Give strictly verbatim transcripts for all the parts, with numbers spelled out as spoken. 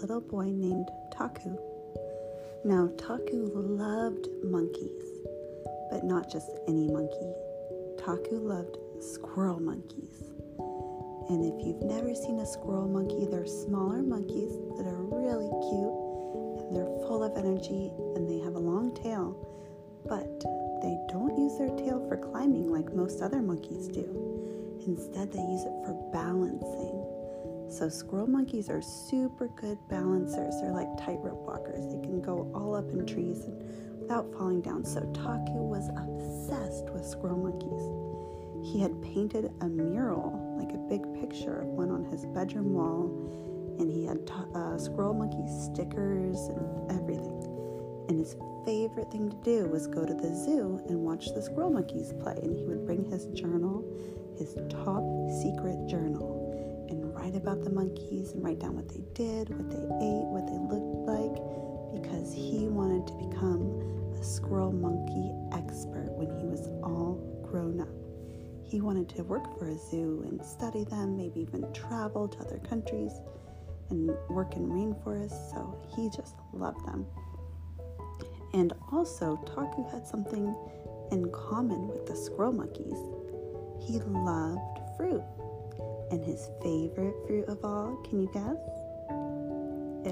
little boy named Taku. Now, Taku loved monkeys, but not just any monkey. Taku loved squirrel monkeys. And if you've never seen a squirrel monkey, they're smaller monkeys that are really cute, and they're full of energy, and they have a long tail, but they don't use their tail for climbing like most other monkeys do. Instead, they use it for balancing. So squirrel monkeys are super good balancers. They're like tightrope walkers. They can go all up in trees and without falling down. So Taku was obsessed with squirrel monkeys. He had painted a mural, like a big picture of one on his bedroom wall, and he had ta- uh, squirrel monkey stickers and everything. And his favorite thing to do was go to the zoo and watch the squirrel monkeys play, and he would bring his journal, his top secret journal, and write about the monkeys and write down what they did, what they ate, what they looked like, because he wanted to become a squirrel monkey expert when he was all grown up. He wanted to work for a zoo and study them, maybe even travel to other countries and work in rainforests, so he just loved them. And also, Taku had something in common with the squirrel monkeys. He loved fruit. And his favorite fruit of all, can you guess?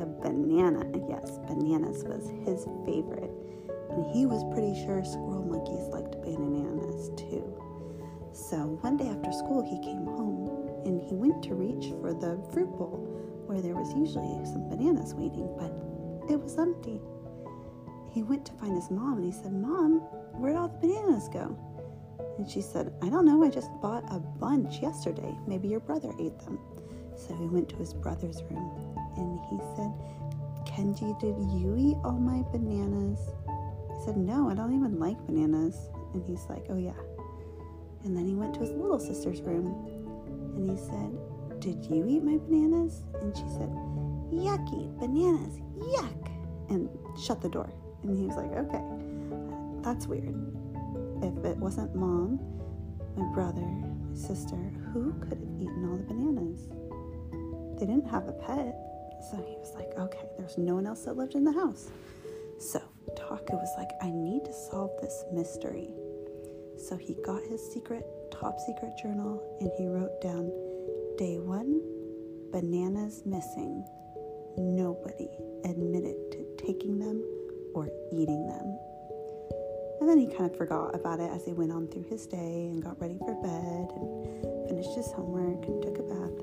A banana. Yes, bananas was his favorite. And he was pretty sure squirrel monkeys liked bananas too. So one day after school, he came home and he went to reach for the fruit bowl where there was usually some bananas waiting, but it was empty. He went to find his mom and he said, "Mom, where'd all the bananas go?" And she said, "I don't know, I just bought a bunch yesterday. Maybe your brother ate them." So he went to his brother's room and he said, "Kenji, did you eat all my bananas?" He said, "No, I don't even like bananas." And he's like, "Oh yeah." And then he went to his little sister's room and he said, "Did you eat my bananas?" And she said, "Yucky, bananas, yuck," and shut the door. And he was like, "Okay, that's weird. If it wasn't Mom, my brother, my sister, who could have eaten all the bananas? They didn't have a pet." So he was like, "Okay, there's no one else that lived in the house." So Taku was like, "I need to solve this mystery." So he got his secret, top secret journal, and he wrote down, "Day one, bananas missing. Nobody admitted to taking them or eating them." And then he kind of forgot about it as he went on through his day and got ready for bed and finished his homework and took a bath.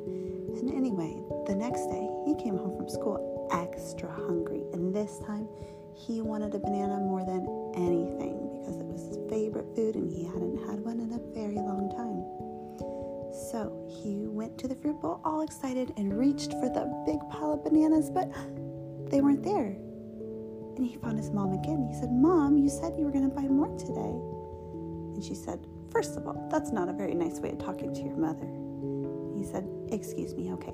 And anyway, the next day he came home from school extra hungry. And this time he wanted a banana more than anything because it was his favorite food and he hadn't had one in a very long time. So he went to the fruit bowl all excited and reached for the big pile of bananas, but they weren't there. And he found his mom again. He said, "Mom, you said you were going to buy more today." And she said, "First of all, that's not a very nice way of talking to your mother." And he said, "Excuse me, okay.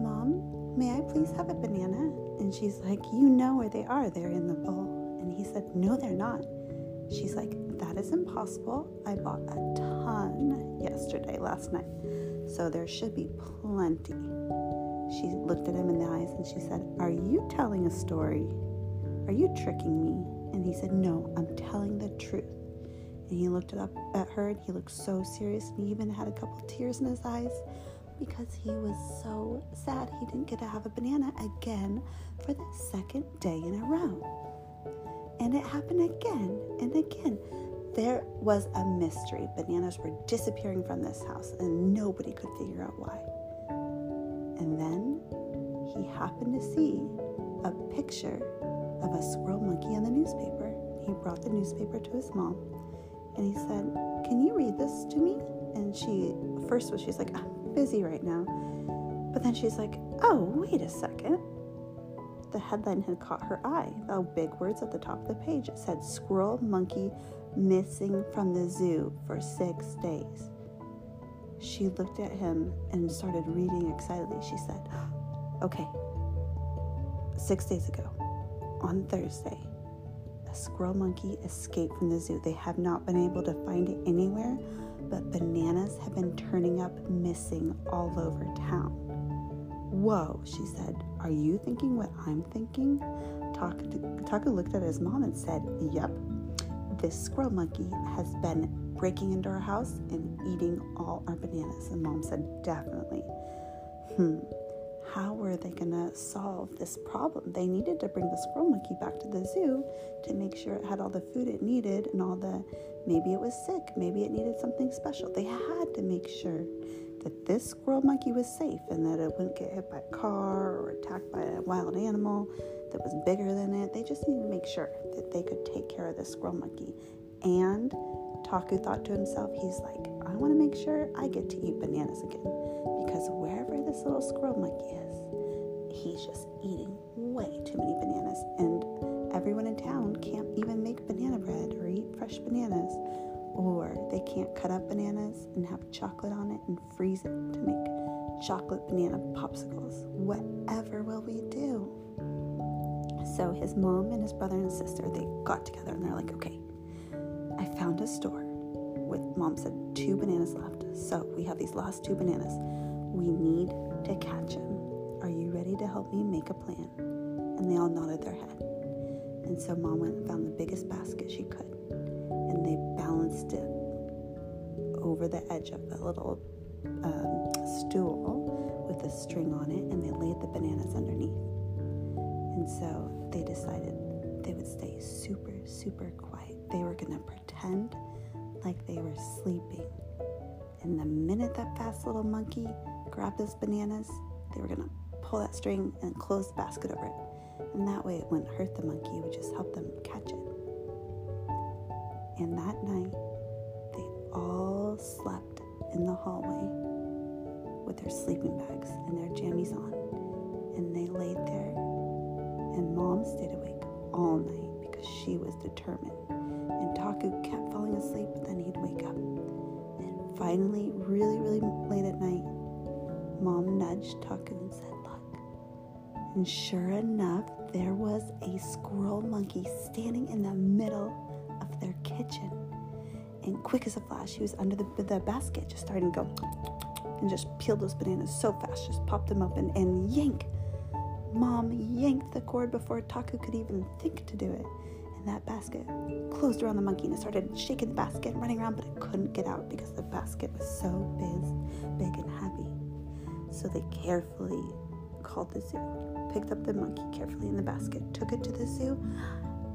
Mom, may I please have a banana?" And she's like, "You know where they are. They're in the bowl." And he said, "No, they're not." She's like, "That is impossible. I bought a ton yesterday, last night. So there should be plenty." She looked at him in the eyes and she said, "Are you telling a story? Are you tricking me?" And he said, "No, I'm telling the truth." And he looked up at her and he looked so serious and he even had a couple tears in his eyes because he was so sad he didn't get to have a banana again for the second day in a row. And it happened again and again. There was a mystery. Bananas were disappearing from this house and nobody could figure out why. And then he happened to see a picture of a squirrel monkey in the newspaper. He brought the newspaper to his mom and he said, "Can you read this to me?" And she, first was she's like, "I'm busy right now." But then she's like, "Oh, wait a second." The headline had caught her eye. The big words at the top of the page. It said, "Squirrel monkey missing from the zoo for six days. She looked at him and started reading excitedly. She said, "Okay, six days ago, on Thursday, a squirrel monkey escaped from the zoo. They have not been able to find it anywhere, but bananas have been turning up missing all over town. "Whoa," she said. "Are you thinking what I'm thinking?" Taka, Taka looked at his mom and said, "Yep. This squirrel monkey has been breaking into our house and eating all our bananas." And Mom said, "Definitely." Hmm. How were they going to solve this problem? They needed to bring the squirrel monkey back to the zoo to make sure it had all the food it needed and all the, maybe it was sick, maybe it needed something special. They had to make sure that this squirrel monkey was safe and that it wouldn't get hit by a car or attacked by a wild animal that was bigger than it. They just needed to make sure that they could take care of this squirrel monkey. And Taku thought to himself, he's like, I want to make sure I get to eat bananas again, because wherever this little squirrel monkey is, he's just eating way too many bananas, and everyone in town can't even make banana bread or eat fresh bananas, or they can't cut up bananas and have chocolate on it and freeze it to make chocolate banana popsicles. Whatever will we do? So his mom and his brother and sister, they got together and they're like, okay, I found a store with, Mom said, two bananas left. So we have these last two bananas. We need to catch them. Are you ready to help me make a plan? And they all nodded their head. And so Mom went and found the biggest basket she could. And they balanced it over the edge of a little um, stool with a string on it. And they laid the bananas underneath. And so they decided they would stay super, super quiet. They were going to pretend like they were sleeping. And the minute that fast little monkey grabbed his bananas, they were going to pull that string and close the basket over it. And that way it wouldn't hurt the monkey, it would just help them catch it. And that night, they all slept in the hallway with their sleeping bags and their jammies on. And they laid there. And Mom stayed awake all night because she was determined. And Taku kept falling asleep, but then he'd wake up. And finally, really, really late at night, Mom nudged Taku and said, "Look." And sure enough, there was a squirrel monkey standing in the middle of their kitchen. And quick as a flash, he was under the, the basket, just starting to go, and just peeled those bananas so fast, just popped them open and yank. Mom yanked the cord before Taku could even think to do it. And that basket closed around the monkey, and it started shaking the basket and running around, but it couldn't get out because the basket was so big, big and heavy. So they carefully called the zoo, picked up the monkey carefully in the basket, took it to the zoo.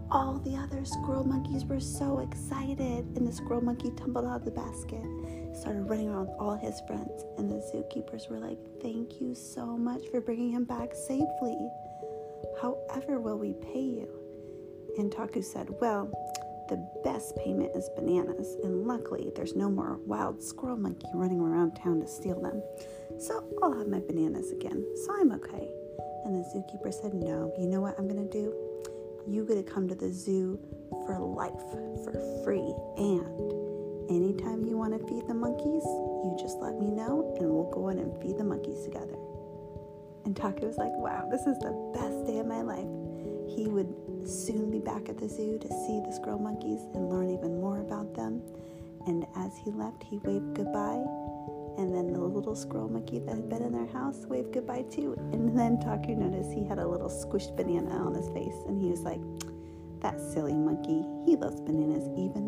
All the other squirrel monkeys were so excited, and the squirrel monkey tumbled out of the basket, started running around with all his friends, and the zookeepers were like, "Thank you so much for bringing him back safely. However will we pay you?" And Taku said, "Well, the best payment is bananas, and luckily there's no more wild squirrel monkey running around town to steal them. So I'll have my bananas again, so I'm okay." And the zookeeper said, "No, you know what I'm going to do? You get to come to the zoo for life, for free, and anytime you want to feed the monkeys, you just let me know, and we'll go in and feed the monkeys together." And Taku was like, "Wow, this is the best day of my life." He would soon be back at the zoo to see the squirrel monkeys and learn even more about them. And as he left, he waved goodbye. And then the little squirrel monkey that had been in their house waved goodbye too. And then Taku noticed he had a little squished banana on his face. And he was like, "That silly monkey, he loves bananas even